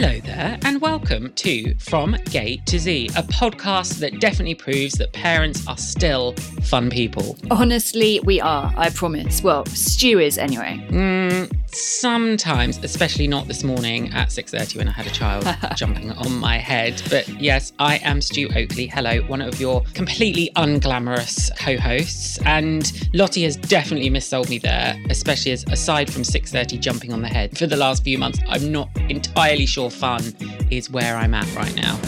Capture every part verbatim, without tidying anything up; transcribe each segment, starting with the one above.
Hello there, and welcome to From Gay to Z, a podcast that definitely proves that parents are still fun people. Honestly, we are, I promise. Well, Stu is anyway. Mm, sometimes, especially not this morning at six thirty when I had a child jumping on my head. But yes, I am Stu Oakley. Hello, one of your completely unglamorous co-hosts. And Lottie has definitely missold me there, especially as aside from six thirty jumping on the head, for the last few months, I'm not entirely sure fun is where I'm at right now.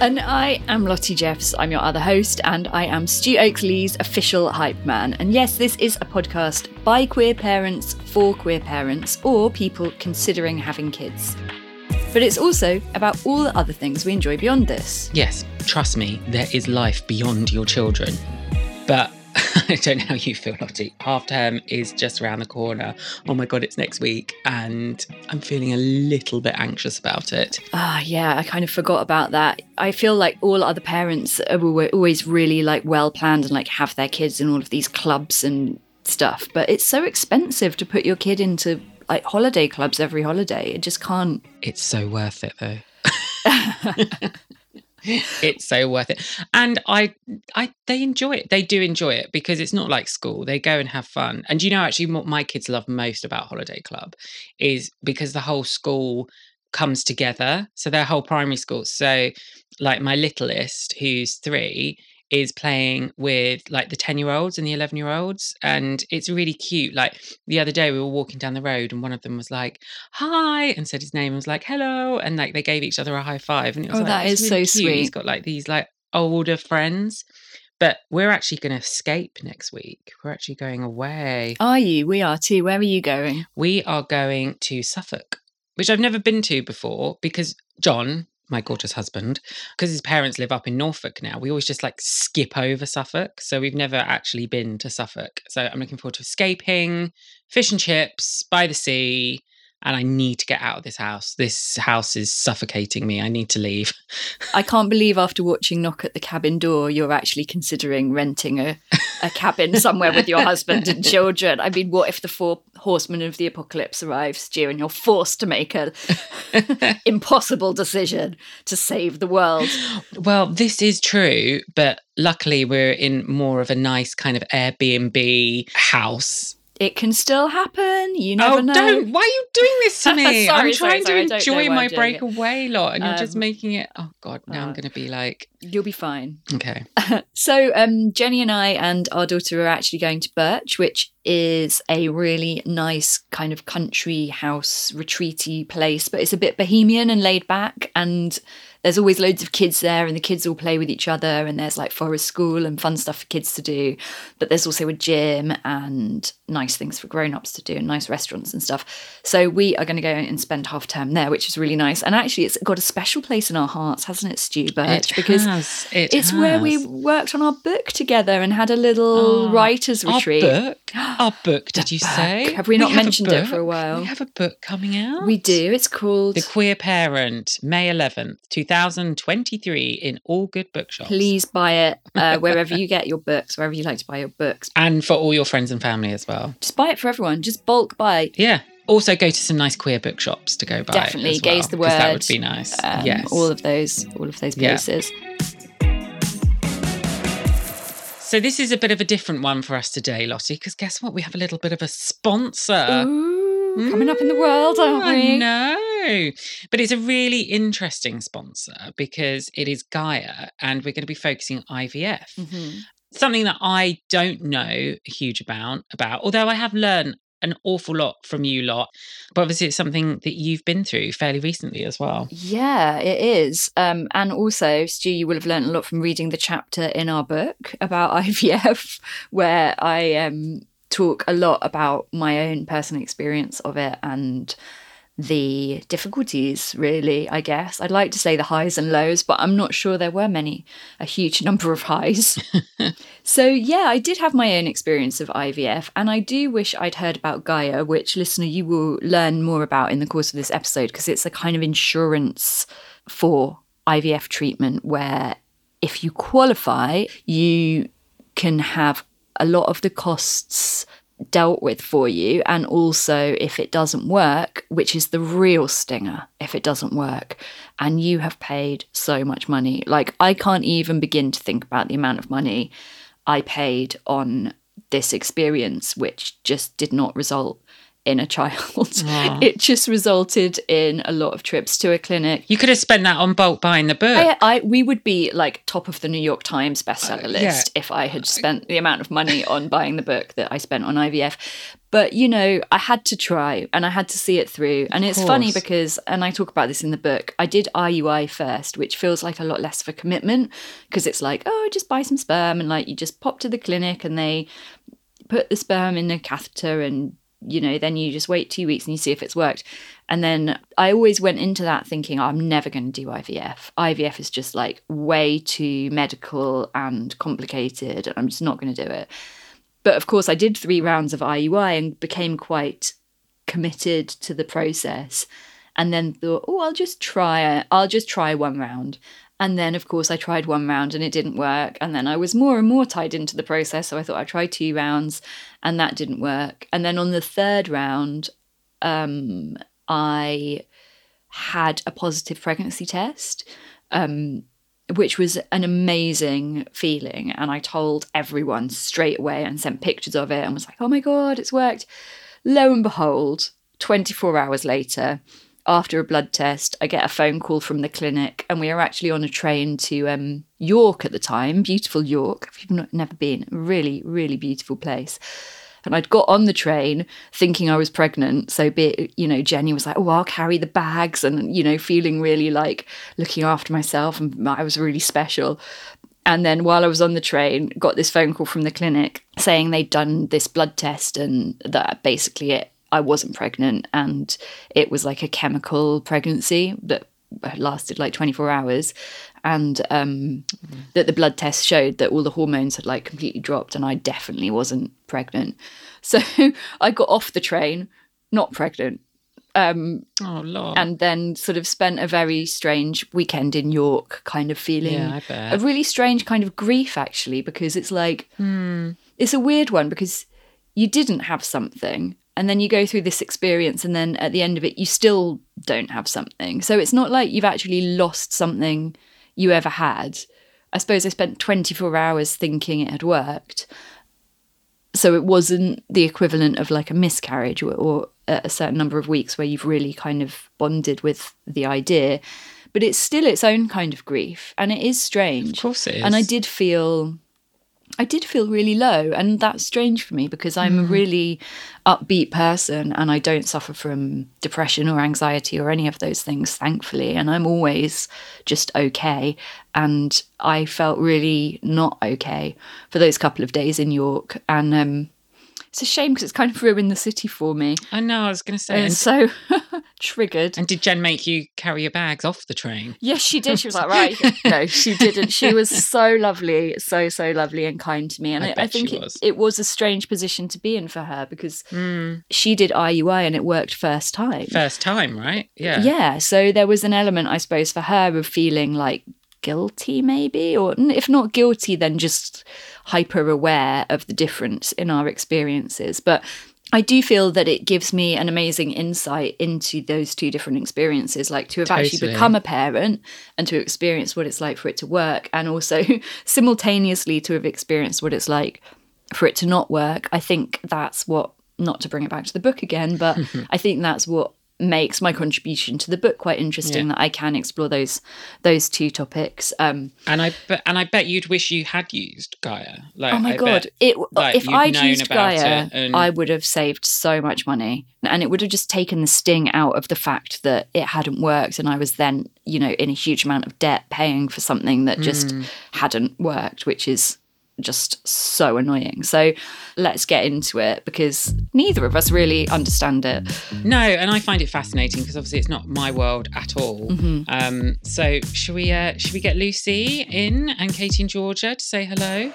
And I am Lottie Jeffs. I'm your other host, and I am Stu Oakley's official hype man. And yes, this is a podcast by queer parents for queer parents or people considering having kids. But it's also about all the other things we enjoy beyond this. Yes, trust me, there is life beyond your children. But I don't know how you feel, Lottie. Half term is just around the corner. Oh my God, it's next week. And I'm feeling a little bit anxious about it. Ah, oh, yeah, I kind of forgot about that. I feel like all other parents are always really like well planned and like have their kids in all of these clubs and stuff. But it's so expensive to put your kid into like holiday clubs every holiday. It just can't. It's so worth it though. It's so worth it. And I, I, they enjoy it. They do enjoy it because it's not like school. They go and have fun. And you know, actually what my kids love most about Holiday Club is because the whole school comes together. So their whole primary school. So like my littlest, who's three, is playing with like the ten-year-olds and the eleven-year-olds. And it's really cute. Like the other day we were walking down the road and one of them was like, hi, and said his name and was like, hello. And like they gave each other a high five. And it was oh, like, that is really so cute. Sweet. He's got like these like older friends. But we're actually going to escape next week. We're actually going away. Are you? We are too. Where are you going? We are going to Suffolk, which I've never been to before because John, my gorgeous husband, because his parents live up in Norfolk now, we always just like skip over Suffolk. So we've never actually been to Suffolk. So I'm looking forward to escaping, fish and chips, by the sea. And I need to get out of this house. This house is suffocating me. I need to leave. I can't believe after watching Knock at the Cabin Door, you're actually considering renting a, a cabin somewhere with your husband and children. I mean, what if the four horsemen of the apocalypse arrive, Stu, and you're forced to make an impossible decision to save the world? Well, this is true, but luckily we're in more of a nice kind of Airbnb house. It can still happen. You never oh, know. Oh, don't. Why are you doing this to me? sorry, I'm trying sorry, to sorry, enjoy my breakaway lot and um, you're just making it. Oh, God. Now uh, I'm going to be like. You'll be fine. Okay. so um, Jenny and I and our daughter are actually going to Birch, which is a really nice kind of country house retreaty place. But it's a bit bohemian and laid back. And there's always loads of kids there and the kids all play with each other and there's like forest school and fun stuff for kids to do. But there's also a gym and nice things for grown-ups to do and nice restaurants and stuff. So we are going to go and spend half term there, which is really nice. And actually it's got a special place in our hearts, hasn't it, Stu Birch? It because has. It it's has. Where we worked on our book together and had a little oh, writer's retreat. Our book? Our book, did the you book. Say? Have we not we mentioned it for a while? We have a book coming out. We do. It's called The Queer Parent, May eleventh, two thousand twenty-three, in all good bookshops. Please buy it uh, wherever you get your books, wherever you like to buy your books. And for all your friends and family as well. Just buy it for everyone. Just bulk buy. Yeah. Also go to some nice queer bookshops to go buy. Definitely. It as well, Gaze the Word. That would be nice. Um, yes. All of those, all of those places. Yeah. So this is a bit of a different one for us today, Lottie, because guess what? We have a little bit of a sponsor. Ooh, mm, coming up in the world, aren't we? I know. But it's a really interesting sponsor because it is Gaia and we're going to be focusing on I V F. Mm-hmm. Something that I don't know a huge amount about, although I have learned an awful lot from you lot. But obviously it's something that you've been through fairly recently as well. Yeah, it is. Um, and also, Stu, you will have learned a lot from reading the chapter in our book about I V F, where I um, talk a lot about my own personal experience of it and the difficulties, really, I guess. I'd like to say the highs and lows, but I'm not sure there were many, a huge number of highs. So, yeah, I did have my own experience of I V F, and I do wish I'd heard about Gaia, which, listener, you will learn more about in the course of this episode, because it's a kind of insurance for I V F treatment where if you qualify, you can have a lot of the costs dealt with for you, and also if it doesn't work, which is the real stinger, if it doesn't work and you have paid so much money. Like, I can't even begin to think about the amount of money I paid on this experience, which just did not result in a child. Yeah. It just resulted in a lot of trips to a clinic. You could have spent that on bulk buying the book. I, I, we would be like top of the New York Times bestseller uh, list yeah. if I had spent the amount of money on buying the book that I spent on I V F. But, you know, I had to try and I had to see it through. And it's funny because, and I talk about this in the book, I did I U I first, which feels like a lot less of a commitment because it's like, oh, just buy some sperm. And like, you just pop to the clinic and they put the sperm in a catheter and, you know, then you just wait two weeks and you see if it's worked. And then I always went into that thinking, oh, I'm never going to do I V F. I V F is just like way too medical and complicated, and I'm just not going to do it. But of course, I did three rounds of I U I and became quite committed to the process. And then thought, oh, I'll just try it. I'll just try one round. And then, of course, I tried one round and it didn't work. And then I was more and more tied into the process. So I thought I'd try two rounds and that didn't work. And then on the third round, um, I had a positive pregnancy test, um, which was an amazing feeling. And I told everyone straight away and sent pictures of it and was like, oh, my God, it's worked. Lo and behold, twenty-four hours later, after a blood test, I get a phone call from the clinic, and we are actually on a train to um, York at the time, beautiful York. If you've not, never been, really, really beautiful place. And I'd got on the train thinking I was pregnant. So, be, you know, Jenny was like, oh, I'll carry the bags and, you know, feeling really like looking after myself. And I was really special. And then while I was on the train, got this phone call from the clinic saying they'd done this blood test and that basically it. I wasn't pregnant, and it was like a chemical pregnancy that lasted like twenty-four hours, and um, mm. that the blood test showed that all the hormones had like completely dropped and I definitely wasn't pregnant. So I got off the train, not pregnant. Um, oh, Lord. And then sort of spent a very strange weekend in York kind of feeling. Yeah, I bet. A really strange kind of grief, actually, because it's like, mm. it's a weird one because you didn't have something. And then you go through this experience and then at the end of it, you still don't have something. So it's not like you've actually lost something you ever had. I suppose I spent twenty-four hours thinking it had worked. So it wasn't the equivalent of like a miscarriage or, or a certain number of weeks where you've really kind of bonded with the idea. But it's still its own kind of grief. And it is strange. Of course it is. And I did feel... I did feel really low, and that's strange for me because I'm mm. a really upbeat person and I don't suffer from depression or anxiety or any of those things, thankfully, and I'm always just okay. And I felt really not okay for those couple of days in York, and um, it's a shame because it's kind of ruined the city for me. I know, I was going to say. And, and so triggered. And did Jen make you carry your bags off the train? Yes, she did. She was like, right. No, she didn't. She was so lovely, so, so lovely and kind to me. And I, I, I think it was. It, it was a strange position to be in for her because mm. she did I U I and it worked first time. First time, right? Yeah. Yeah. So there was an element, I suppose, for her of feeling like, guilty maybe, or if not guilty then just hyper aware of the difference in our experiences. But I do feel that it gives me an amazing insight into those two different experiences, like to have totally. Actually become a parent and to experience what it's like for it to work, and also simultaneously to have experienced what it's like for it to not work. I think that's what, not to bring it back to the book again, but I think that's what makes my contribution to the book quite interesting, yeah. that I can explore those those two topics. Um, and I be- and I bet you'd wish you had used Gaia. Like, oh my I God! Bet, it, like, if I'd used Gaia, and... I would have saved so much money, and it would have just taken the sting out of the fact that it hadn't worked, and I was then, you know, in a huge amount of debt paying for something that just mm. hadn't worked, which is just so annoying. So let's get into it because neither of us really understand it. No, and I find it fascinating because obviously it's not my world at all. Mm-hmm. Um, so should we uh, should we get Lucy in and Katie and Georgia to say hello?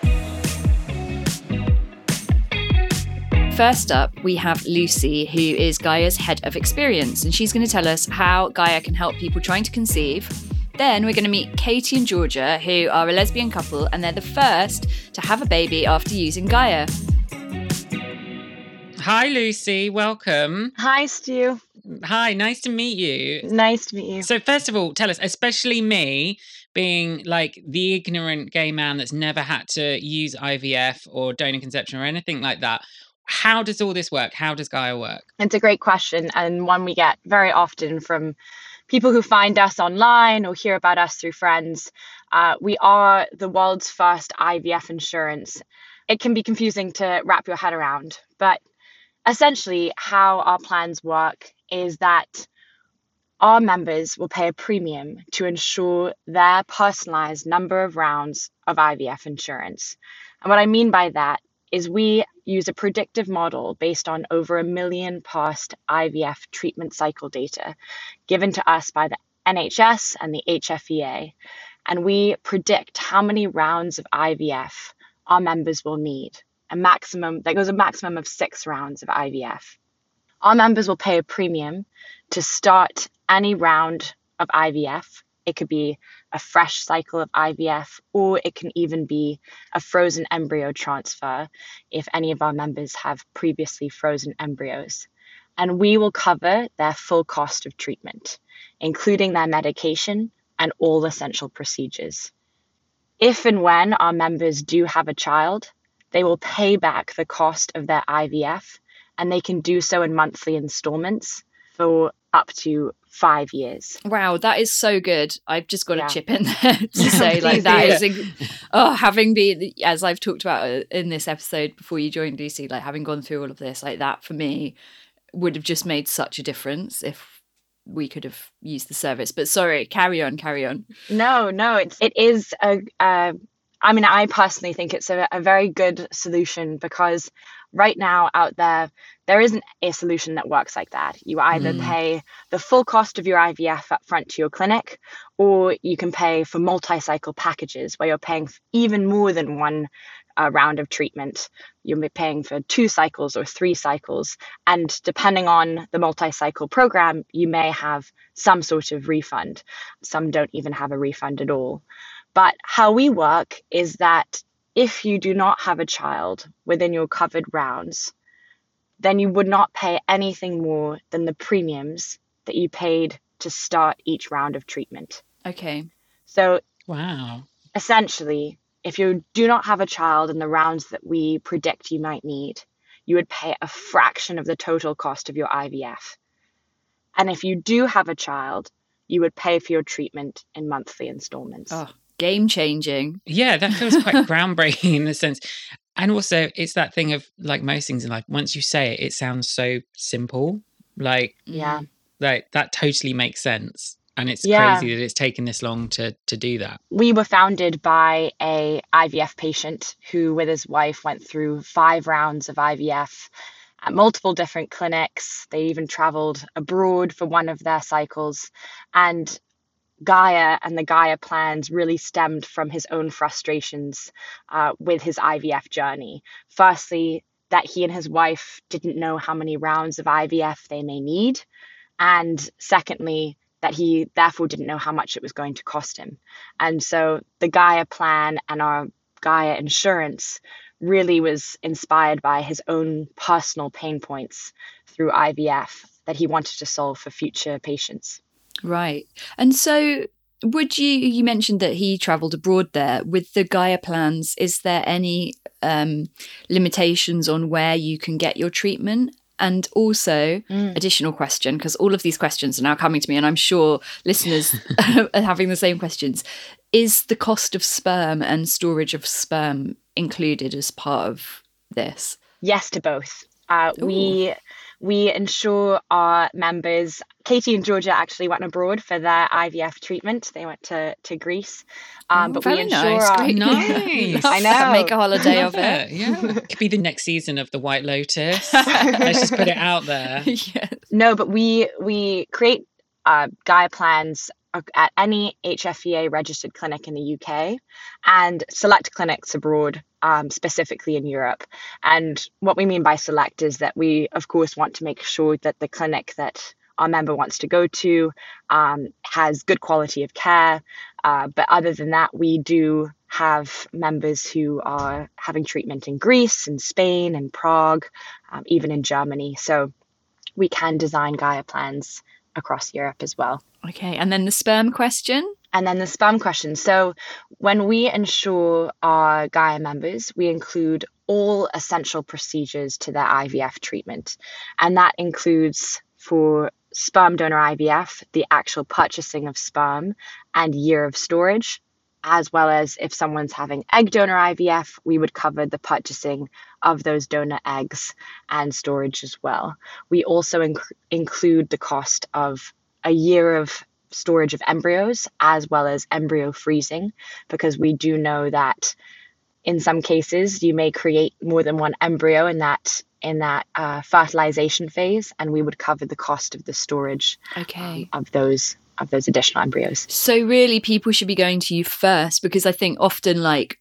First up, we have Lucy, who is Gaia's head of experience, and she's going to tell us how Gaia can help people trying to conceive. Then we're going to meet Katie and Georgia, who are a lesbian couple, and they're the first to have a baby after using Gaia. Hi, Lucy. Welcome. Hi, Stu. Hi. Nice to meet you. Nice to meet you. So first of all, tell us, especially me being like the ignorant gay man that's never had to use I V F or donor conception or anything like that, how does all this work? How does Gaia work? It's a great question, and one we get very often from people who find us online or hear about us through friends. Uh, we are the world's first I V F insurance. It can be confusing to wrap your head around, but essentially how our plans work is that our members will pay a premium to insure their personalized number of rounds of I V F insurance. And what I mean by that is we use a predictive model based on over a million past I V F treatment cycle data given to us by the N H S and the H F E A. And we predict how many rounds of I V F our members will need, a maximum that goes a maximum of six rounds of I V F. Our members will pay a premium to start any round of I V F. It could be a fresh cycle of I V F, or it can even be a frozen embryo transfer if any of our members have previously frozen embryos. And we will cover their full cost of treatment, including their medication and all essential procedures. If and when our members do have a child, they will pay back the cost of their I V F, and they can do so in monthly installments for up to five years. Wow, that is so good. I've just got yeah. a chip in there to say like that yeah. is, oh, having been, as I've talked about in this episode before you joined, Lucy, like having gone through all of this, like that for me would have just made such a difference if we could have used the service. But sorry, carry on, carry on. No, no, it's, it is, a, uh, I mean, I personally think it's a, a very good solution, because right now out there, there isn't a solution that works like that. You either mm. pay the full cost of your I V F up front to your clinic, or you can pay for multi-cycle packages where you're paying even more than one uh, round of treatment. You're paying for two cycles or three cycles. And depending on the multi-cycle program, you may have some sort of refund. Some don't even have a refund at all. But how we work is that if you do not have a child within your covered rounds, then you would not pay anything more than the premiums that you paid to start each round of treatment. Okay. So wow. essentially, if you do not have a child and the rounds that we predict you might need, you would pay a fraction of the total cost of your I V F. And if you do have a child, you would pay for your treatment in monthly installments. Oh, game changing. Yeah, that feels quite groundbreaking in a sense. And also, it's that thing of, like most things in life, once you say it, it sounds so simple. Like, yeah, like that totally makes sense. And it's yeah. crazy that it's taken this long to to do that. We were founded by a I V F patient who, with his wife, went through five rounds of I V F at multiple different clinics. They even traveled abroad for one of their cycles. And Gaia and the Gaia plans really stemmed from his own frustrations uh, with his I V F journey. Firstly, that he and his wife didn't know how many rounds of I V F they may need. And secondly, that he therefore didn't know how much it was going to cost him. And so the Gaia plan and our Gaia insurance really was inspired by his own personal pain points through I V F that he wanted to solve for future patients. Right. And so would you, you mentioned that he travelled abroad there. With the Gaia plans, is there any um, limitations on where you can get your treatment? And also, mm. additional question, because all of these questions are now coming to me and I'm sure listeners are having the same questions. Is the cost of sperm and storage of sperm included as part of this? Yes to both. Uh, we... We insure our members. Katie and Georgia actually went abroad for their I V F treatment. They went to, to Greece. Um, oh, but very we insure nice. Our... Great. Nice. I know. Make a holiday of it. it. Yeah. Could be the next season of The White Lotus. Let's just put it out there. Yes. No, but we we create uh, Gaia plans at any H F E A registered clinic in the U K and select clinics abroad, um, specifically in Europe. And what we mean by select is that we, of course, want to make sure that the clinic that our member wants to go to um, has good quality of care. Uh, but other than that, we do have members who are having treatment in Greece and Spain and Prague, um, even in Germany. So we can design Gaia plans across Europe as well. Okay, and then the sperm question? And then the sperm question. So when we insure our Gaia members, we include all essential procedures to their I V F treatment. And that includes for sperm donor I V F, the actual purchasing of sperm and year of storage, as well as if someone's having egg donor I V F, we would cover the purchasing of those donor eggs and storage as well. We also inc- include the cost of a year of storage of embryos, as well as embryo freezing, because we do know that in some cases you may create more than one embryo in that in that uh, fertilization phase, and we would cover the cost of the storage okay. um, of those of those additional embryos. So really people should be going to you first, because I think often like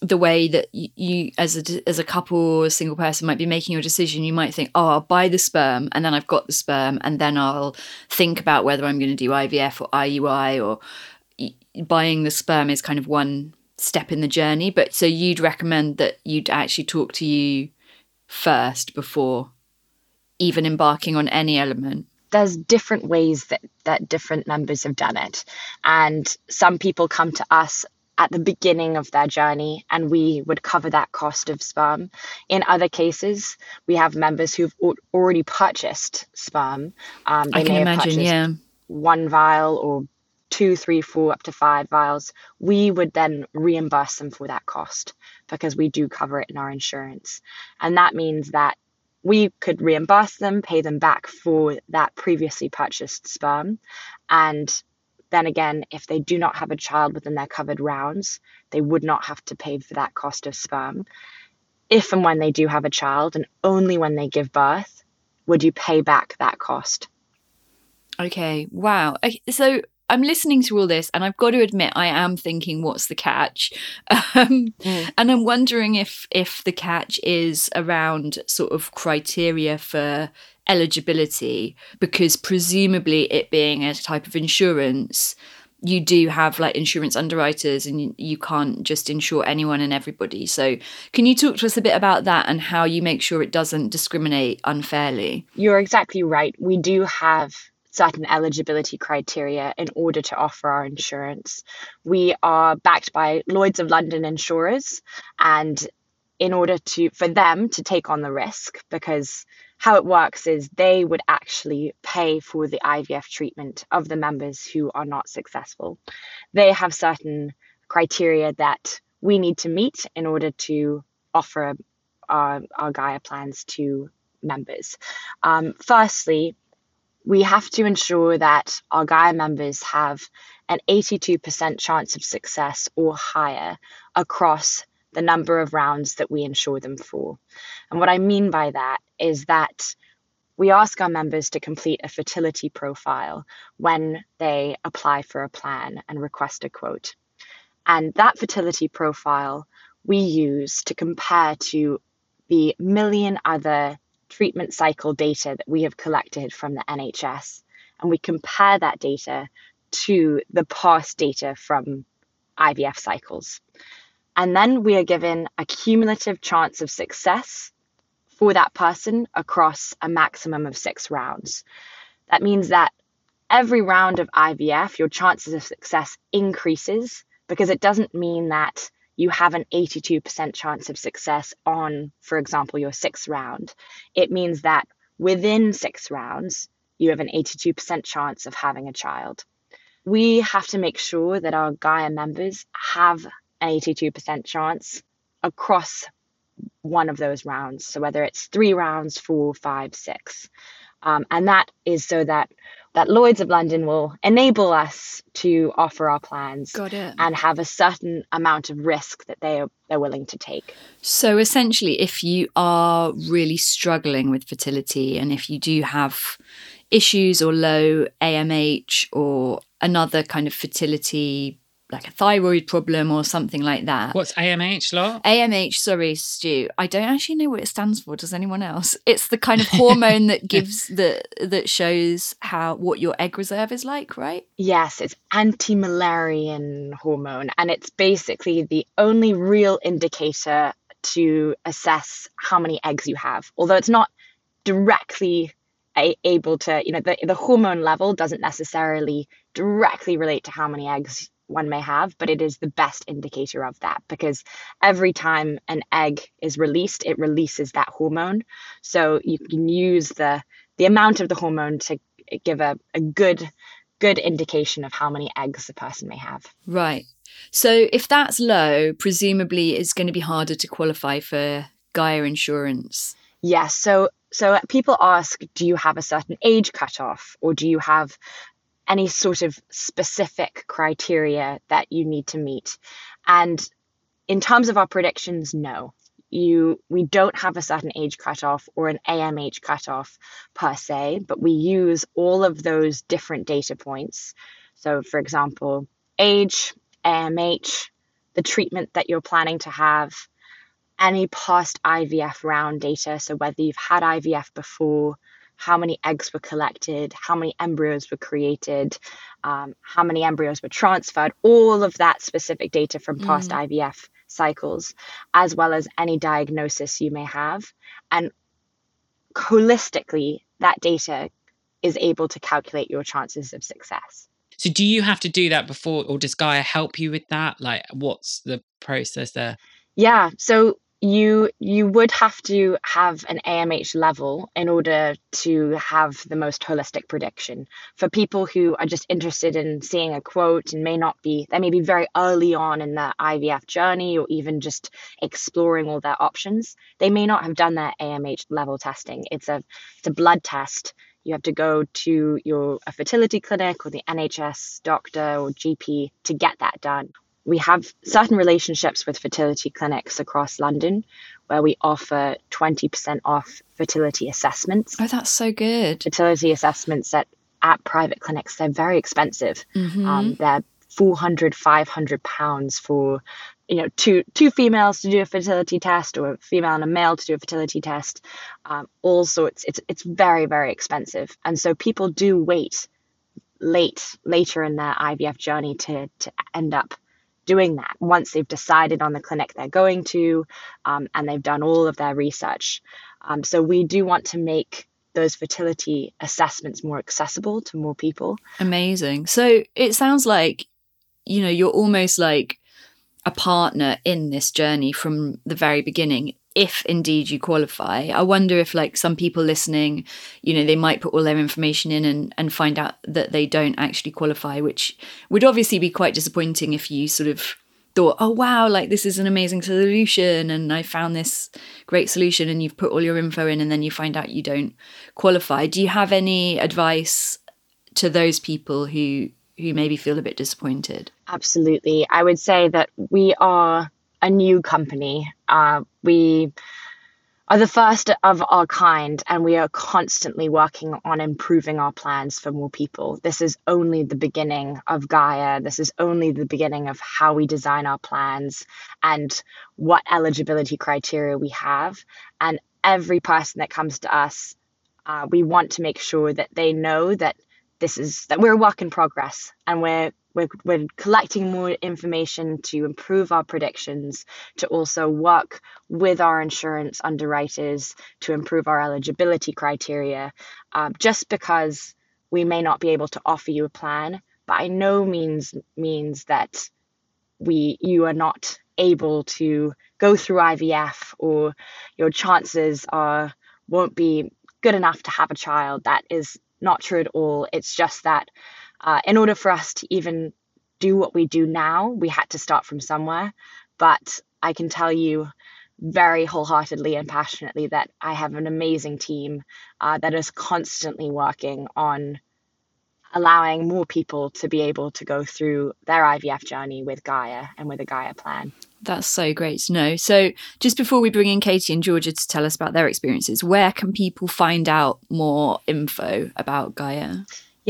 the way that you, you as a as a couple or a single person might be making your decision, you might think, oh, I'll buy the sperm and then I've got the sperm and then I'll think about whether I'm going to do I V F or I U I, or buying the sperm is kind of one step in the journey. But so you'd recommend that you'd actually talk to you first before even embarking on any element? There's different ways that, that different members have done it. And some people come to us at the beginning of their journey, and we would cover that cost of sperm. In other cases, we have members who've already purchased sperm. Um, they I can may imagine, have purchased yeah. one vial or two, three, four, up to five vials. We would then reimburse them for that cost because we do cover it in our insurance. And that means that we could reimburse them, pay them back for that previously purchased sperm. And then again, if they do not have a child within their covered rounds, they would not have to pay for that cost of sperm. If and when they do have a child, and only when they give birth, would you pay back that cost. Okay, wow. So I'm listening to all this, and I've got to admit, I am thinking, what's the catch? Um, mm. And I'm wondering if if the catch is around sort of criteria for eligibility, because presumably it being a type of insurance, you do have like insurance underwriters, and you, you can't just insure anyone and everybody. So can you talk to us a bit about that and how you make sure it doesn't discriminate unfairly? You're exactly right. We do have certain eligibility criteria in order to offer our insurance. We are backed by Lloyd's of London insurers, and in order to for them to take on the risk, because how it works is they would actually pay for the I V F treatment of the members who are not successful. They have certain criteria that we need to meet in order to offer our, our Gaia plans to members. Um, firstly, we have to ensure that our Gaia members have an eighty-two percent chance of success or higher across the number of rounds that we insure them for. And what I mean by that is that we ask our members to complete a fertility profile when they apply for a plan and request a quote. And that fertility profile we use to compare to the million other treatment cycle data that we have collected from the N H S, and we compare that data to the past data from I V F cycles. And then we are given a cumulative chance of success for that person across a maximum of six rounds. That means that every round of I V F, your chances of success increases, because it doesn't mean that you have an eighty-two percent chance of success on, for example, your sixth round. It means that within six rounds, you have an eighty-two percent chance of having a child. We have to make sure that our Gaia members have an eighty-two percent chance across one of those rounds. So whether it's three rounds, four, five, six. Um, and that is so that that Lloyd's of London will enable us to offer our plans and have a certain amount of risk that they are, they're willing to take. So essentially, if you are really struggling with fertility, and if you do have issues or low A M H or another kind of fertility like a thyroid problem or something like that. What's A M H, Lot? A M H, sorry, Stu. I don't actually know what it stands for. Does anyone else? It's the kind of hormone that gives the that shows how what your egg reserve is like, right? Yes, it's anti-malarian hormone, and it's basically the only real indicator to assess how many eggs you have. Although it's not directly a- able to, you know, the, the hormone level doesn't necessarily directly relate to how many eggs one may have, but it is the best indicator of that, because every time an egg is released, it releases that hormone. So you can use the the amount of the hormone to give a, a good good indication of how many eggs the person may have. Right. So if that's low, presumably it's going to be harder to qualify for Gaia insurance. Yes. Yeah, so so people ask, do you have a certain age cutoff, or do you have any sort of specific criteria that you need to meet? And in terms of our predictions, no. You, we don't have a certain age cutoff or an A M H cutoff per se, but we use all of those different data points. So for example, age, A M H, the treatment that you're planning to have, any past I V F round data, so whether you've had I V F before, how many eggs were collected, how many embryos were created, um, how many embryos were transferred, all of that specific data from past mm. I V F cycles, as well as any diagnosis you may have. And holistically, that data is able to calculate your chances of success. So do you have to do that before, or does Gaia help you with that? Like, what's the process there? Yeah, so You you would have to have an A M H level in order to have the most holistic prediction. For people who are just interested in seeing a quote and may not be, they may be very early on in their I V F journey, or even just exploring all their options, they may not have done their A M H level testing. It's a it's a blood test. You have to go to your a fertility clinic or the N H S doctor or G P to get that done. We have certain relationships with fertility clinics across London where we offer twenty percent off fertility assessments. Oh, that's so good. Fertility assessments at, at private clinics, they're very expensive. Mm-hmm. Um, they're four hundred, five hundred pounds for, you know, two two females to do a fertility test, or a female and a male to do a fertility test. Um, also, it's, it's, it's very, very expensive. And so people do wait late later in their I V F journey to to end up doing that once they've decided on the clinic they're going to, um, and they've done all of their research. Um, so we do want to make those fertility assessments more accessible to more people. Amazing. So it sounds like, you know, you're almost like a partner in this journey from the very beginning, if indeed you qualify. I wonder if, like, some people listening, you know, they might put all their information in and, and find out that they don't actually qualify, which would obviously be quite disappointing if you sort of thought, oh, wow, like, this is an amazing solution and I found this great solution, and you've put all your info in and then you find out you don't qualify. Do you have any advice to those people who who maybe feel a bit disappointed? Absolutely. I would say that we are a new company. Uh, we are the first of our kind, and we are constantly working on improving our plans for more people. This is only the beginning of Gaia. This is only the beginning of how we design our plans and what eligibility criteria we have. And every person that comes to us, uh, we want to make sure that they know that this is that we're a work in progress, and we're We're, we're collecting more information to improve our predictions, to also work with our insurance underwriters to improve our eligibility criteria. Um, just because we may not be able to offer you a plan, by no means means that we you are not able to go through I V F, or your chances are won't be good enough to have a child. That is not true at all. It's just that Uh, in order for us to even do what we do now, we had to start from somewhere. But I can tell you very wholeheartedly and passionately that I have an amazing team uh, that is constantly working on allowing more people to be able to go through their I V F journey with Gaia and with a Gaia plan. That's so great to know. So just before we bring in Katie and Georgia to tell us about their experiences, where can people find out more info about Gaia?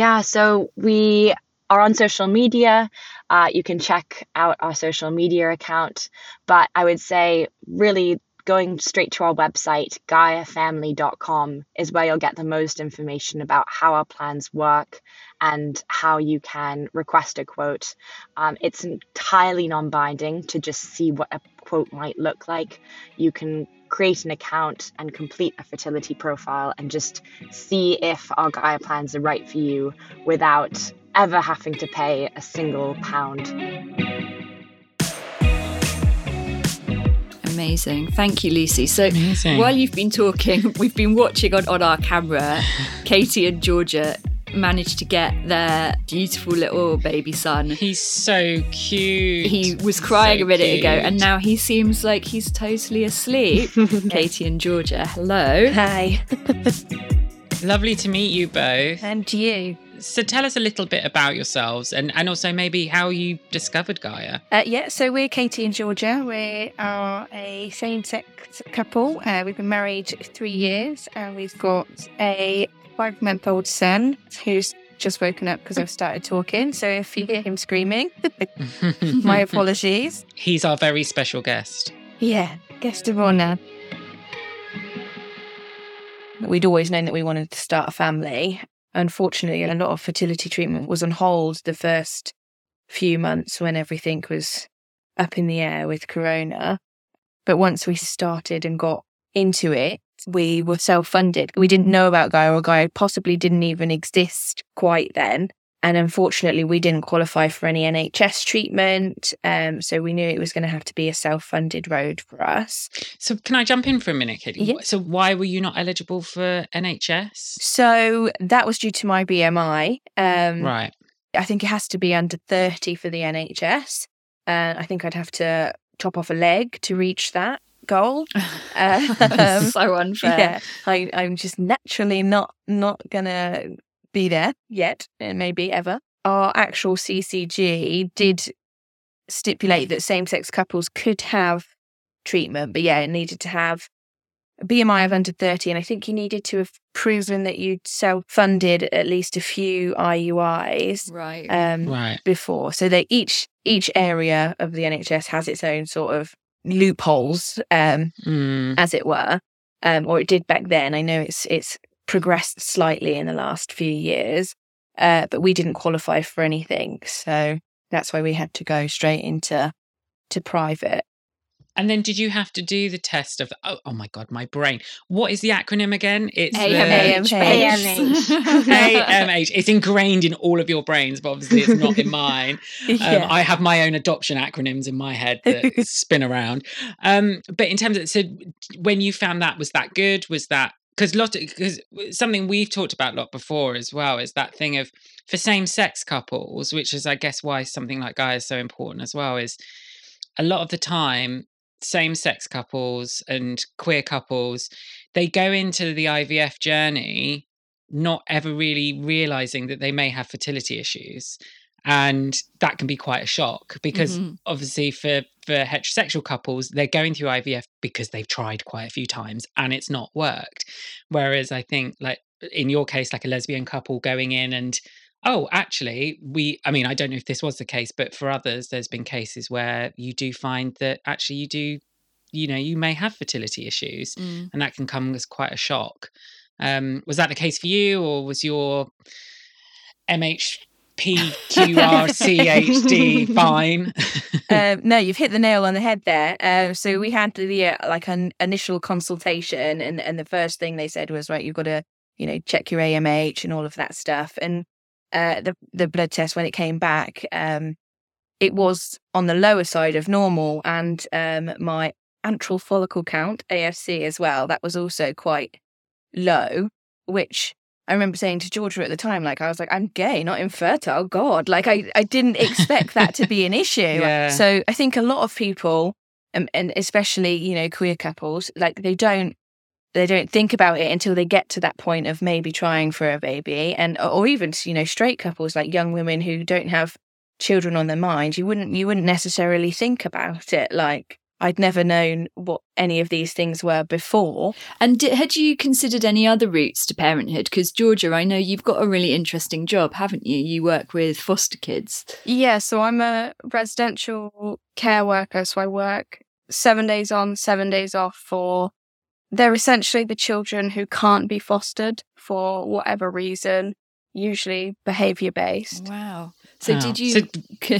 Yeah, so we are on social media. Uh, you can check out our social media account, but I would say really going straight to our website, gaia family dot com, is where you'll get the most information about how our plans work and how you can request a quote. Um, it's entirely non-binding to just see what a quote might look like. You can create an account and complete a fertility profile and just see if our Gaia plans are right for you without ever having to pay a single pound. Amazing. Thank you, Lucy. So Amazing. While you've been talking, we've been watching on, on our camera, Katie and Georgia managed to get their beautiful little baby son. He's so cute. He was crying so a minute cute. ago, and now he seems like he's totally asleep. Katie and Georgia, hello. Hi. Lovely to meet you both. And you. So tell us a little bit about yourselves and, and also maybe how you discovered Gaia. Uh, yeah, so we're Katie and Georgia. We are a same-sex couple. Uh, we've been married three years and we've got a five-month-old son who's just woken up because I've started talking. So if you hear him screaming, my apologies. He's our very special guest. Yeah, guest of honour. We'd always known that we wanted to start a family. Unfortunately, a lot of fertility treatment was on hold the first few months when everything was up in the air with corona. But once we started and got into it, we were self-funded. We didn't know about Gaia, or Gaia possibly didn't even exist quite then. And unfortunately, we didn't qualify for any N H S treatment. Um, so we knew it was going to have to be a self-funded road for us. So can I jump in for a minute, Katie? Yeah. So why were you not eligible for N H S? So that was due to my B M I. Um, right. I think it has to be under thirty for the N H S. Uh, I think I'd have to chop off a leg to reach that goal. Um, so unfair. Yeah, I, I'm just naturally not not gonna be there yet, and maybe ever. Our actual C C G did stipulate that same-sex couples could have treatment, but yeah, it needed to have a B M I of under thirty, and I think you needed to have proven that you'd self-funded at least a few I U Is right. Um, right. before. So they each each area of the N H S has its own sort of loopholes, um, mm. as it were, um, or it did back then. I know it's it's progressed slightly in the last few years, uh, but we didn't qualify for anything, so that's why we had to go straight into to private. And then, did you have to do the test of? Oh, oh my god, my brain! What is the acronym again? It's A M H. The... A M H. A M H. It's ingrained in all of your brains, but obviously it's not in mine. Yeah. um, I have my own adoption acronyms in my head that spin around. Um, but in terms of, so when you found that, was that good? Was that because lot because something we've talked about a lot before as well is that thing of for same-sex couples, which is I guess why something like Gaia is so important as well. Is a lot of the time, same-sex couples and queer couples, they go into the I V F journey not ever really realising that they may have fertility issues. And that can be quite a shock because mm-hmm. obviously for, for heterosexual couples, they're going through I V F because they've tried quite a few times and it's not worked. Whereas I think like in your case, like a lesbian couple going in and oh, actually, we, I mean, I don't know if this was the case, but for others, there's been cases where you do find that actually you do, you know, you may have fertility issues mm. and that can come as quite a shock. Um, was that the case for you, or was your M H P Q R C H D fine? um, no, you've hit the nail on the head there. Um, so we had the uh, like an initial consultation and, and the first thing they said was, right, you've got to, you know, check your A M H and all of that stuff. And Uh, the the blood test, when it came back, um, it was on the lower side of normal, and um, my antral follicle count, A F C, as well, that was also quite low, which I remember saying to Georgia at the time, like, I was like, I'm gay, not infertile, God. Like, I, I didn't expect that to be an issue. Yeah. So I think a lot of people, um, and especially, you know, queer couples, like, they don't, They don't think about it until they get to that point of maybe trying for a baby, and or even, you know, straight couples, like young women who don't have children on their mind. You wouldn't you wouldn't necessarily think about it like I'd never known what any of these things were before. And did, had you considered any other routes to parenthood? Because Georgia, I know you've got a really interesting job, haven't you? You work with foster kids. Yeah, so I'm a residential care worker. So I work seven days on, seven days off for, they're essentially the children who can't be fostered for whatever reason, usually behaviour-based. Wow. So oh. did you, so,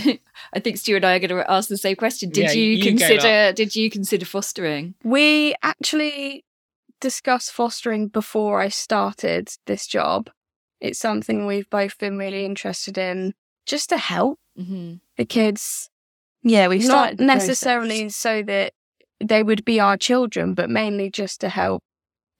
I think Stu and I are going to ask the same question. Did yeah, you, you consider, did you consider fostering? We actually discussed fostering before I started this job. It's something we've both been really interested in just to help mm-hmm. the kids. Yeah, we've started not necessarily process. so that they would be our children, but mainly just to help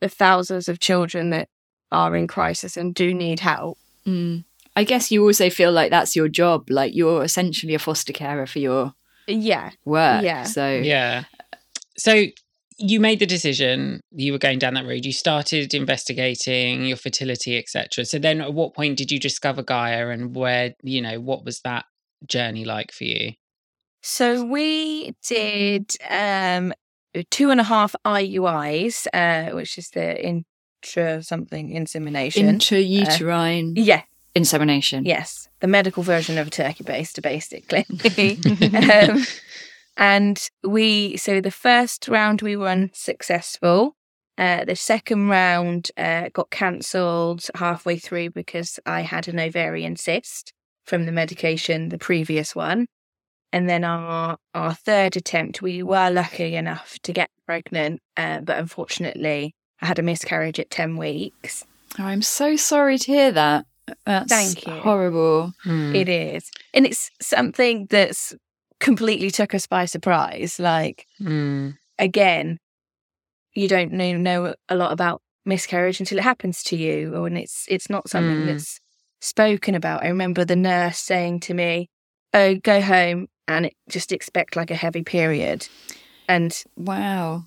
the thousands of children that are in crisis and do need help. Mm. I guess you also feel like that's your job, like you're essentially a foster carer for your yeah. work. Yeah. So yeah. So you made the decision, you were going down that road, you started investigating your fertility, et cetera. So then at what point did you discover Gaia, and where, you know, what was that journey like for you? So we did um, two and a half I U Is, uh, which is the intra something insemination. Intrauterine. Uh, yeah. Insemination. Yes. The medical version of a turkey baster, basically. um, and we, so the first round we were unsuccessful. Uh, the second round uh, got cancelled halfway through because I had an ovarian cyst from the medication, the previous one. And then our, our third attempt, we were lucky enough to get pregnant, uh, but unfortunately I had a miscarriage at ten weeks. Oh, I'm so sorry to hear that. That's Thank you. horrible. Hmm. It is. And it's something that's completely took us by surprise. Like, hmm. again, you don't know, know a lot about miscarriage until it happens to you, or and it's it's not something hmm. that's spoken about. I remember the nurse saying to me, oh, go home and just expect like a heavy period. And wow.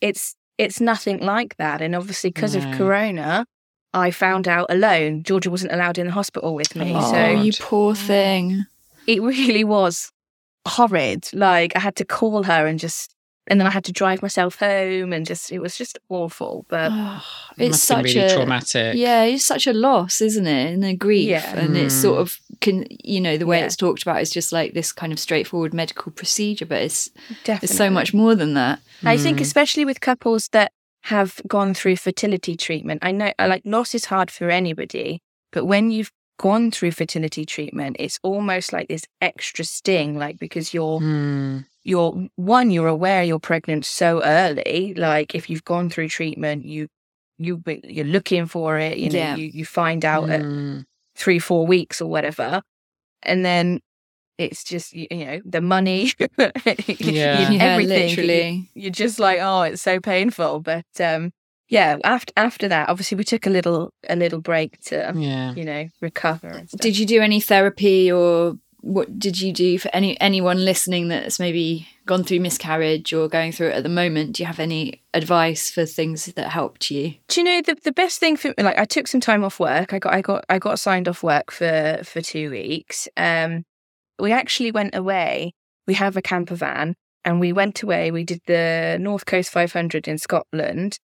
It's, it's nothing like that. And obviously because no. of Corona, I found out alone. Georgia wasn't allowed in the hospital with me. Oh, so you poor thing. It really was horrid. Like, I had to call her and just, and then I had to drive myself home, and just, it was just awful. But oh, it's must such really a traumatic. Yeah, it's such a loss, isn't it? And a grief. Yeah. And mm. it's sort of, can you know, the way yeah. it's talked about is just like this kind of straightforward medical procedure, but it's, it's so much more than that. I mm. think, especially with couples that have gone through fertility treatment. I know, like, loss is hard for anybody, but when you've gone through fertility treatment, it's almost like this extra sting, like, because you're, mm. you're one, you're aware you're pregnant so early. Like, if you've gone through treatment, you, you, you're looking for it, you know, yeah. you, you find out mm. at three, four weeks or whatever. And then it's just, you know, the money, yeah. you, everything. Yeah, literally. You, you're just like, oh, it's so painful. But um, yeah, after after that, obviously we took a little a little break to, yeah. you know, recover and stuff. Did you do any therapy, or what did you do for any anyone listening that's maybe gone through miscarriage or going through it at the moment? Do you have any advice for things that helped you? Do you know, the the best thing for me, like, I took some time off work. I got I got I got signed off work for for two weeks. Um. We actually went away. We have a camper van, and we went away. We did the North Coast five hundred in Scotland,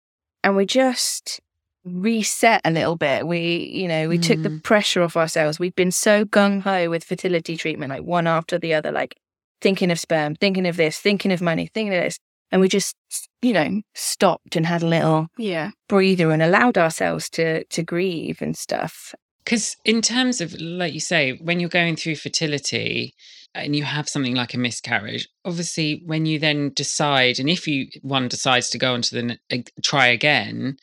and we just reset a little bit. We, you know, we mm. took the pressure off ourselves. We've been so gung-ho with fertility treatment, like one after the other, like thinking of sperm, thinking of this, thinking of money, thinking of this. And we just, you know, stopped and had a little yeah. breather and allowed ourselves to to grieve and stuff. Because in terms of, like you say, when you're going through fertility and you have something like a miscarriage, obviously when you then decide, and if you one decides to go on to the uh, try again,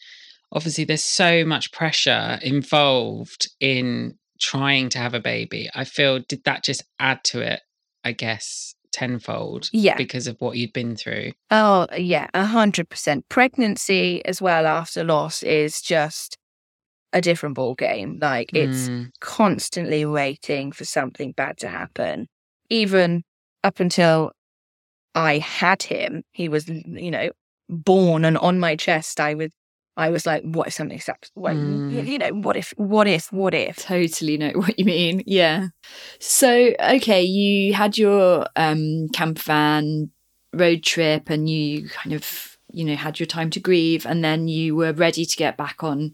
obviously there's so much pressure involved in trying to have a baby. I feel, did that just add to it, I guess, tenfold yeah. because of what you'd been through? Oh, yeah, one hundred percent. Pregnancy as well after loss is just a different ball game. Like, it's mm. constantly waiting for something bad to happen. Even up until I had him, he was, you know, born and on my chest. I was, I was like, what if something happens? What, mm. you know, what if? What if? What if? Totally know what you mean. Yeah. So okay, you had your um, camper van. road trip and you kind of, you know, had your time to grieve, and then you were ready to get back on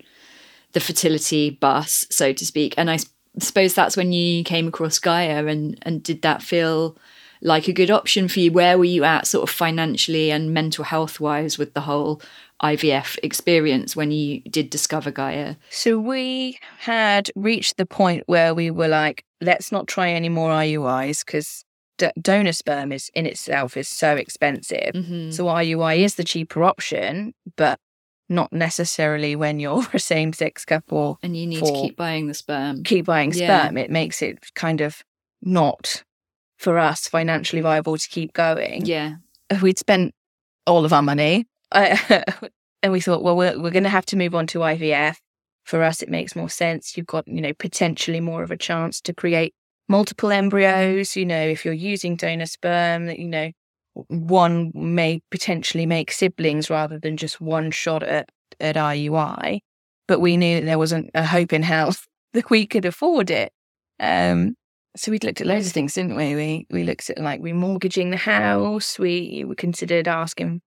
the fertility bus, so to speak. And I sp- suppose that's when you came across Gaia, and, and did that feel like a good option for you? Where were you at sort of financially and mental health wise with the whole I V F experience when you did discover Gaia? So we had reached the point where we were like, let's not try any more I U Is, because d- donor sperm is in itself is so expensive. Mm-hmm. So I U I is the cheaper option, but not necessarily when you're a same-sex couple. And you need for, to keep buying the sperm. Keep buying yeah. sperm. It makes it kind of not, for us, financially viable to keep going. Yeah. We'd spent all of our money. Uh, and we thought, well, we're, we're going to have to move on to I V F. For us, it makes more sense. You've got, you know, potentially more of a chance to create multiple embryos. You know, if you're using donor sperm, that, you know, one may potentially make siblings rather than just one shot at, at I U I. But we knew that there wasn't a hope in hell that we could afford it. Um, so we'd looked at loads of things, didn't we? We we looked at like remortgaging the house. We, we considered asking,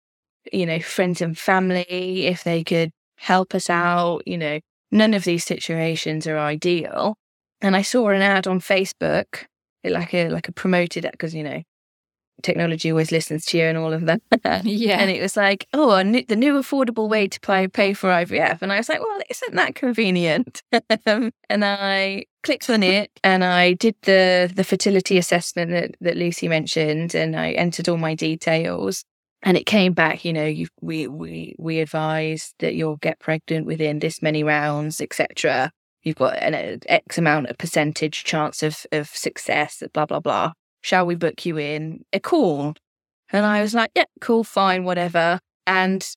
you know, friends and family if they could help us out. You know, none of these situations are ideal. And I saw an ad on Facebook, like a like a promoted ad, because, you know, technology always listens to you and all of that. Yeah. And it was like, oh, the new affordable way to pay, pay for I V F. And I was like, well, isn't that convenient? um, and I clicked on it and I did the, the fertility assessment that, that Lucy mentioned, and I entered all my details. And it came back, you know, you, we we we advise that you'll get pregnant within this many rounds, et cetera. You've got an, an X amount of percentage chance of, of success, blah, blah, blah. Shall we book you in a call? And I was like, yeah, cool, fine, whatever. And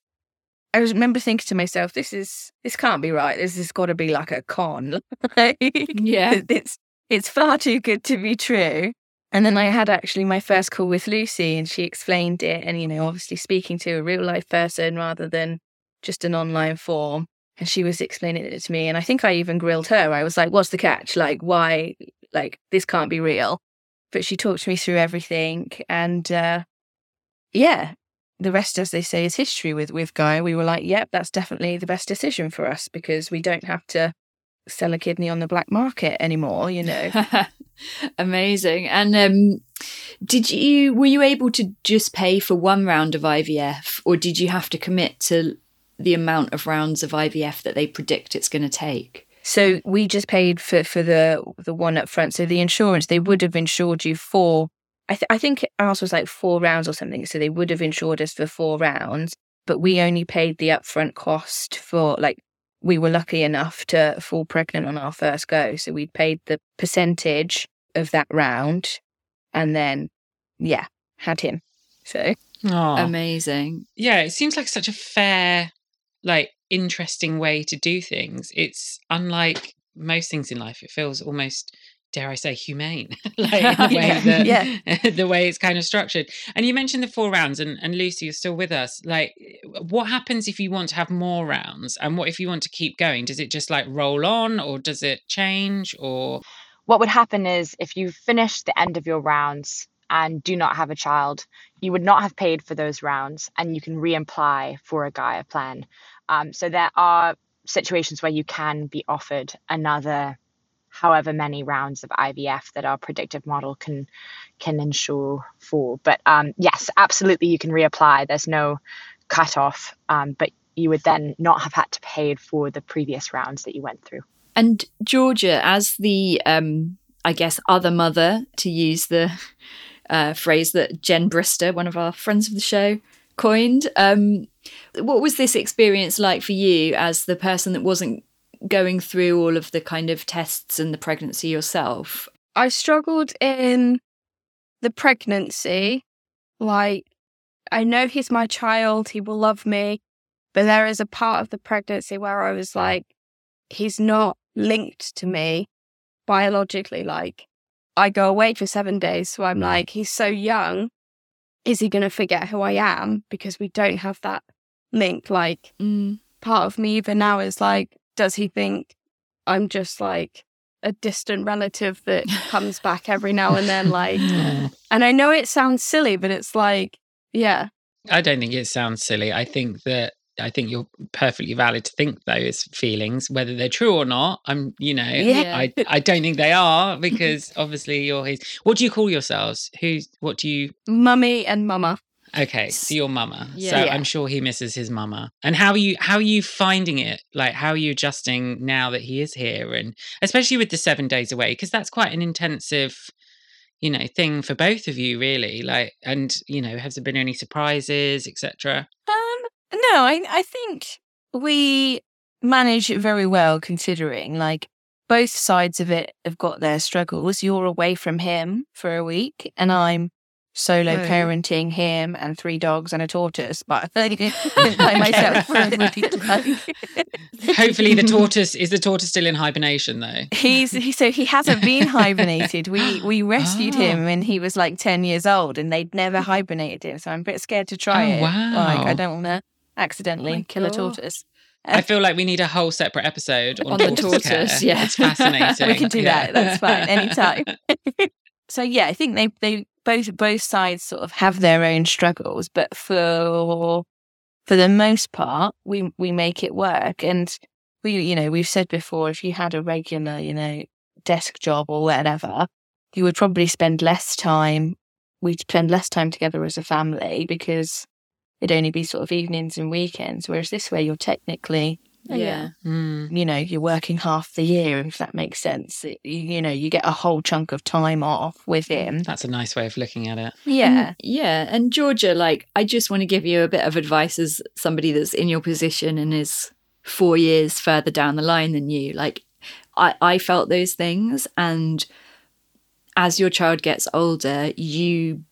I remember thinking to myself, this is this can't be right. This has got to be like a con. like, yeah, it's it's far too good to be true. And then I had actually my first call with Lucy, and she explained it. And, you know, obviously speaking to a real life person rather than just an online form. And she was explaining it to me. And I think I even grilled her. I was like, what's the catch? Like, why? Like, this can't be real. But she talked me through everything, and uh, yeah, the rest, as they say, is history with, with Guy. We were like, yep, that's definitely the best decision for us, because we don't have to sell a kidney on the black market anymore, you know. Amazing. And um, did you, were you able to just pay for one round of I V F, or did you have to commit to the amount of rounds of I V F that they predict it's going to take? So we just paid for, for the the one up front. So the insurance, they would have insured you for, I, th- I think ours was like four rounds or something. So they would have insured us for four rounds, but we only paid the upfront cost for, like, we were lucky enough to fall pregnant on our first go. So we'd paid the percentage of that round, and then, yeah, had him. So Aww. Amazing. Yeah, it seems like such a fair, like, interesting way to do things. It's unlike most things in life. It feels almost, dare I say, humane, like the way yeah. that yeah. the way it's kind of structured. And you mentioned the four rounds, and, and Lucy, you're still with us. Like, what happens if you want to have more rounds, and what if you want to keep going? Does it just like roll on, or does it change? Or what would happen is, if you finish the end of your rounds and do not have a child, you would not have paid for those rounds, and you can reapply for a Gaia plan. Um, so there are situations where you can be offered another, however many rounds of I V F that our predictive model can can ensure for. But um, yes, absolutely, you can reapply. There's no cutoff, um, but you would then not have had to pay for the previous rounds that you went through. And Georgia, as the, um, I guess, other mother, to use the uh, phrase that Jen Brister, one of our friends of the show, coined. Um, what was this experience like for you as the person that wasn't going through all of the kind of tests and the pregnancy yourself? I struggled in the pregnancy. Like, I know he's my child, he will love me, but there is a part of the pregnancy where I was like, he's not linked to me biologically. Like, I go away for seven days, so I'm like, he's so young. Is he going to forget who I am? Because we don't have that link. Like, mm. part of me even now is like, does he think I'm just like a distant relative that comes back every now and then? Like, yeah. And I know it sounds silly, but it's like, Yeah. I don't think it sounds silly. I think that I think you're perfectly valid to think those feelings, whether they're true or not. I'm, you know, yeah. I, I don't think they are, because obviously you're his. What do you call yourselves? Who's, what do you? Mummy and mama. Okay, so your mama. Yeah. So yeah. I'm sure he misses his mama. And how are you, how are you finding it? Like, how are you adjusting now that he is here? And especially with the seven days away, because that's quite an intensive, you know, thing for both of you, really. Like, and, you know, has there been any surprises, et cetera? Um, no, I, I think we manage it very well, considering, like, both sides of it have got their struggles. You're away from him for a week, and I'm solo right. parenting him and three dogs and a tortoise, but I by myself. Hopefully the tortoise is the tortoise still in hibernation though. He's he, so he hasn't been hibernated. We we rescued oh. him when he was like ten years old, and they'd never hibernated him. So I'm a bit scared to try oh, it. Wow. Like, I don't want to accidentally oh kill God. a tortoise. Uh, I feel like we need a whole separate episode on, on tortoise. The tortoise. Care. Yeah, it's fascinating. We can do yeah. that. That's fine. Anytime. So yeah, I think they they. Both both sides sort of have their own struggles, but for for the most part, we we make it work. And we, you know, we've said before, if you had a regular, you know, desk job or whatever, you would probably spend less time. We'd spend less time together as a family because it'd only be sort of evenings and weekends. Whereas this way, you're technically, yeah, you know, you're working half the year, if that makes sense. It, you, you know, you get a whole chunk of time off with him. That's a nice way of looking at it. Yeah. And, yeah. And Georgia, like, I just want to give you a bit of advice as somebody that's in your position and is four years further down the line than you. Like, I, I felt those things. And as your child gets older, you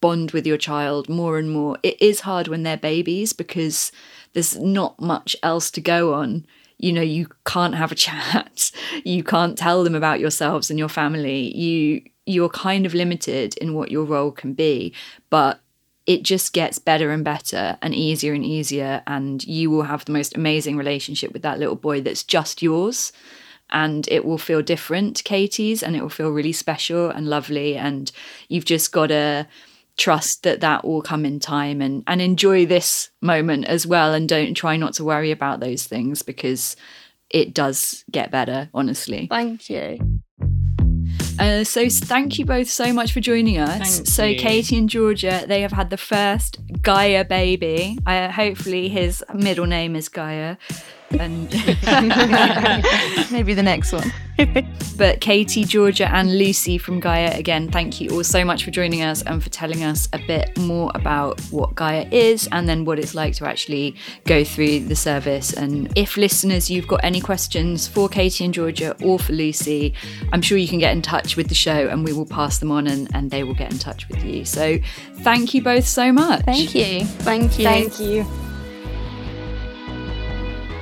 bond with your child more and more. It is hard when they're babies because there's not much else to go on. You know, you can't have a chat. You can't tell them about yourselves and your family. You, you're kind of limited in what your role can be, but it just gets better and better and easier and easier. And you will have the most amazing relationship with that little boy that's just yours. And it will feel different to Katie's, and it will feel really special and lovely. And you've just got to trust that that will come in time, and, and enjoy this moment as well, and don't try not to worry about those things, because it does get better, honestly. Thank you. Uh, so thank you both so much for joining us. Thank so you. Katie and Georgia, they have had the first Gaia baby. Uh, hopefully his middle name is Gaia. And maybe the next one. But Katie, Georgia and Lucy from Gaia, again, thank you all so much for joining us and for telling us a bit more about what Gaia is and then what it's like to actually go through the service. And if listeners, you've got any questions for Katie and Georgia or for Lucy, I'm sure you can get in touch with the show and we will pass them on, and, and they will get in touch with you. So thank you both so much. Thank you. Thank you. Thank you.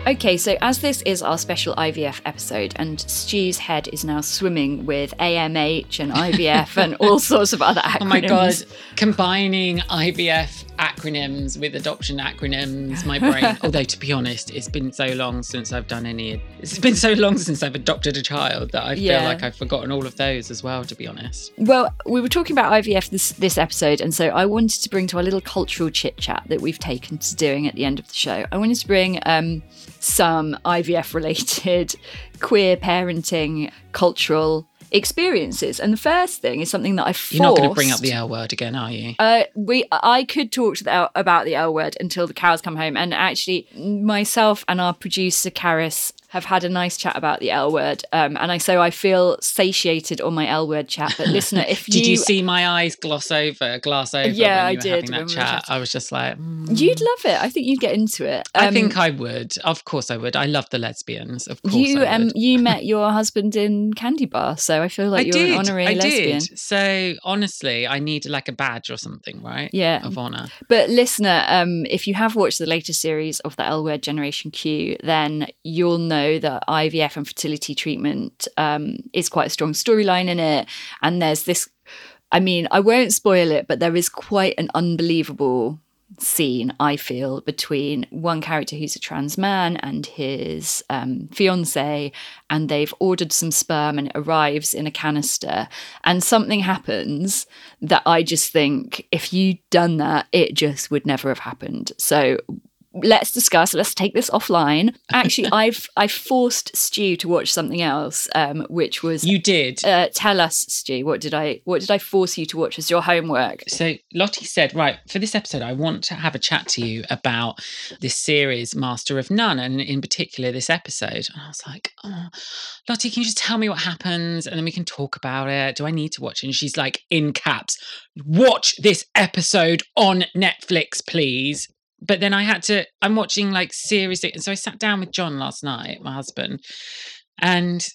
Okay, so as this is our special I V F episode, and Stu's head is now swimming with A M H and I V F and all sorts of other acronyms. Oh my God, combining I V F acronyms with adoption acronyms, my brain. Although, to be honest, it's been so long since I've done any, it's been so long since I've adopted a child that I feel yeah. like I've forgotten all of those as well, to be honest. Well, we were talking about I V F this, this episode, and so I wanted to bring to our little cultural chit-chat that we've taken to doing at the end of the show, I wanted to bring um, some I V F-related queer parenting cultural experiences. And the first thing is something that I forced. You're not going to bring up the L word again, are you? Uh, we, I could talk to the L, about the L word until the cows come home. And actually, myself and our producer, Karis, have had a nice chat about the L word. Um, and I so I feel satiated on my L word chat. But listener, if you... Did you see my eyes gloss over, glass over yeah, when you I were did, having that chat? I was just like... Mm. You'd love it. I think you'd get into it. Um, I think I would. Of course I would. I love the lesbians. Of course you, I would. Um, you met your husband in Candy Bar, so I feel like I you're did, an honorary I lesbian. Did. So honestly, I need like a badge or something, right? Yeah. Of honour. But listener, um, if you have watched the latest series of The L Word: Generation Q, then you'll know that I V F and fertility treatment um, is quite a strong storyline in it. And there's this, I mean, I won't spoil it, but there is quite an unbelievable scene, I feel, between one character who's a trans man and his um, fiancée, and they've ordered some sperm and it arrives in a canister, and something happens that I just think, if you'd done that, it just would never have happened. So let's discuss, let's take this offline. Actually, I've I forced Stu to watch something else, um, which was... You did. Uh, tell us, Stu, what did I what did I force you to watch as your homework? So Lottie said, right, for this episode, I want to have a chat to you about this series, Master of None, and in particular this episode. And I was like, oh, Lottie, can you just tell me what happens? And then we can talk about it. Do I need to watch it? And she's like, in caps, watch this episode on Netflix, please. But then I had to, I'm watching like seriously. And so I sat down with John last night, my husband, and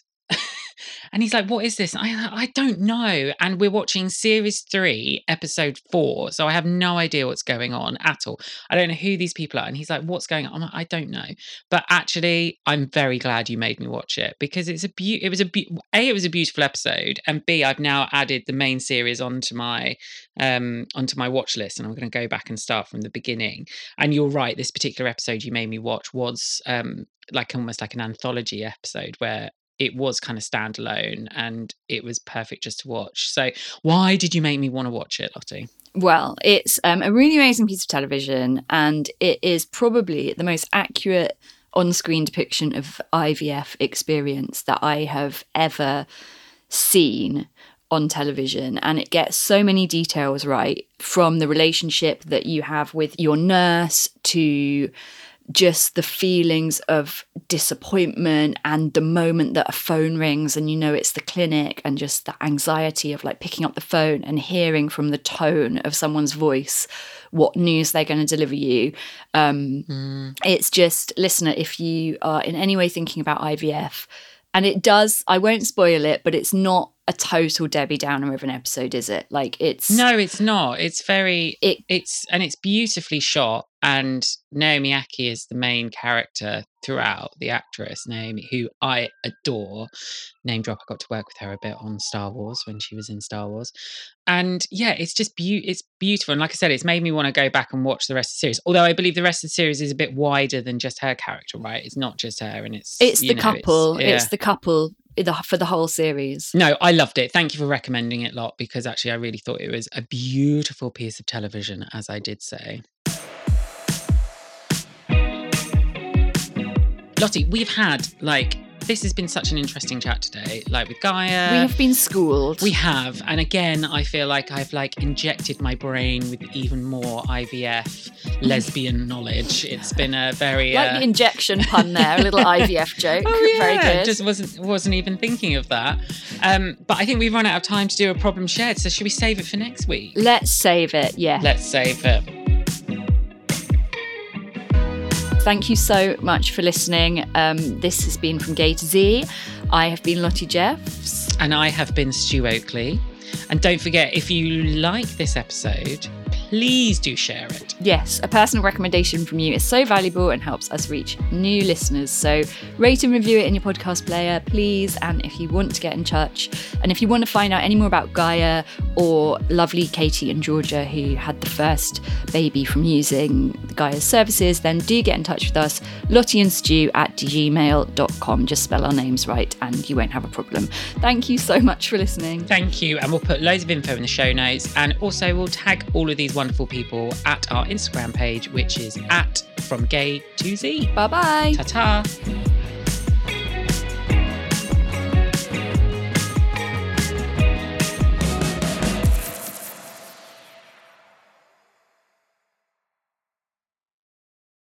and he's like, what is this? And I I don't know. And we're watching series three, episode four. So I have no idea what's going on at all. I don't know who these people are. And he's like, what's going on? I'm like, I don't know. But actually, I'm very glad you made me watch it, because it's a be- it was a, be- a, it was a beautiful episode. And B, I've now added the main series onto my Um, onto my watch list, and I'm going to go back and start from the beginning. And you're right, this particular episode you made me watch was um, like almost like an anthology episode where it was kind of standalone, and it was perfect just to watch. So why did you make me want to watch it, Lottie? Well, it's um, a really amazing piece of television, and it is probably the most accurate on-screen depiction of I V F experience that I have ever seen on television, and it gets so many details right, from the relationship that you have with your nurse to just the feelings of disappointment and the moment that a phone rings and you know it's the clinic, and just the anxiety of like picking up the phone and hearing from the tone of someone's voice what news they're going to deliver you. Um, mm. It's just, listener, if you are in any way thinking about I V F, and it does, I won't spoil it, but it's not a total Debbie Downer of an episode, is it? Like it's no, it's not. It's very it, it's and it's beautifully shot. And Naomi Ackie is the main character throughout, the actress Naomi, who I adore. Name drop. I got to work with her a bit on Star Wars when she was in Star Wars. And yeah, it's just be- it's beautiful. And like I said, it's made me want to go back and watch the rest of the series. Although I believe the rest of the series is a bit wider than just her character, right? It's not just her, and it's it's the know, couple. It's, yeah. it's the couple. For the whole series. No, I loved it. Thank you for recommending it, Lot, because actually I really thought it was a beautiful piece of television, as I did say. Lottie, we've had, like, this has been such an interesting chat today, like with Gaia. We have been schooled. We have. And again, I feel like I've like injected my brain with even more I V F lesbian knowledge. It's been a very... Like uh... the injection pun there, a little I V F joke. Oh, yeah. Very good. Just wasn't, wasn't even thinking of that. Um, but I think we've run out of time to do a problem shared. So should we save it for next week? Let's save it, yeah. Let's save it. Thank you so much for listening. Um, this has been From Gay to Z. I have been Lottie Jeffs. And I have been Stu Oakley. And don't forget, if you like this episode, please do share it. Yes, a personal recommendation from you is so valuable and helps us reach new listeners. So rate and review it in your podcast player, please. And if you want to get in touch, and if you want to find out any more about Gaia or lovely Katie and Georgia, who had the first baby from using Gaia's services, then do get in touch with us, Lottie and Stu at gmail dot com. Just spell our names right and you won't have a problem. Thank you so much for listening. Thank you. And we'll put loads of info in the show notes, and also we'll tag all of these wonderful people at our Instagram page, which is at From Gay to Z. Bye bye. Ta ta.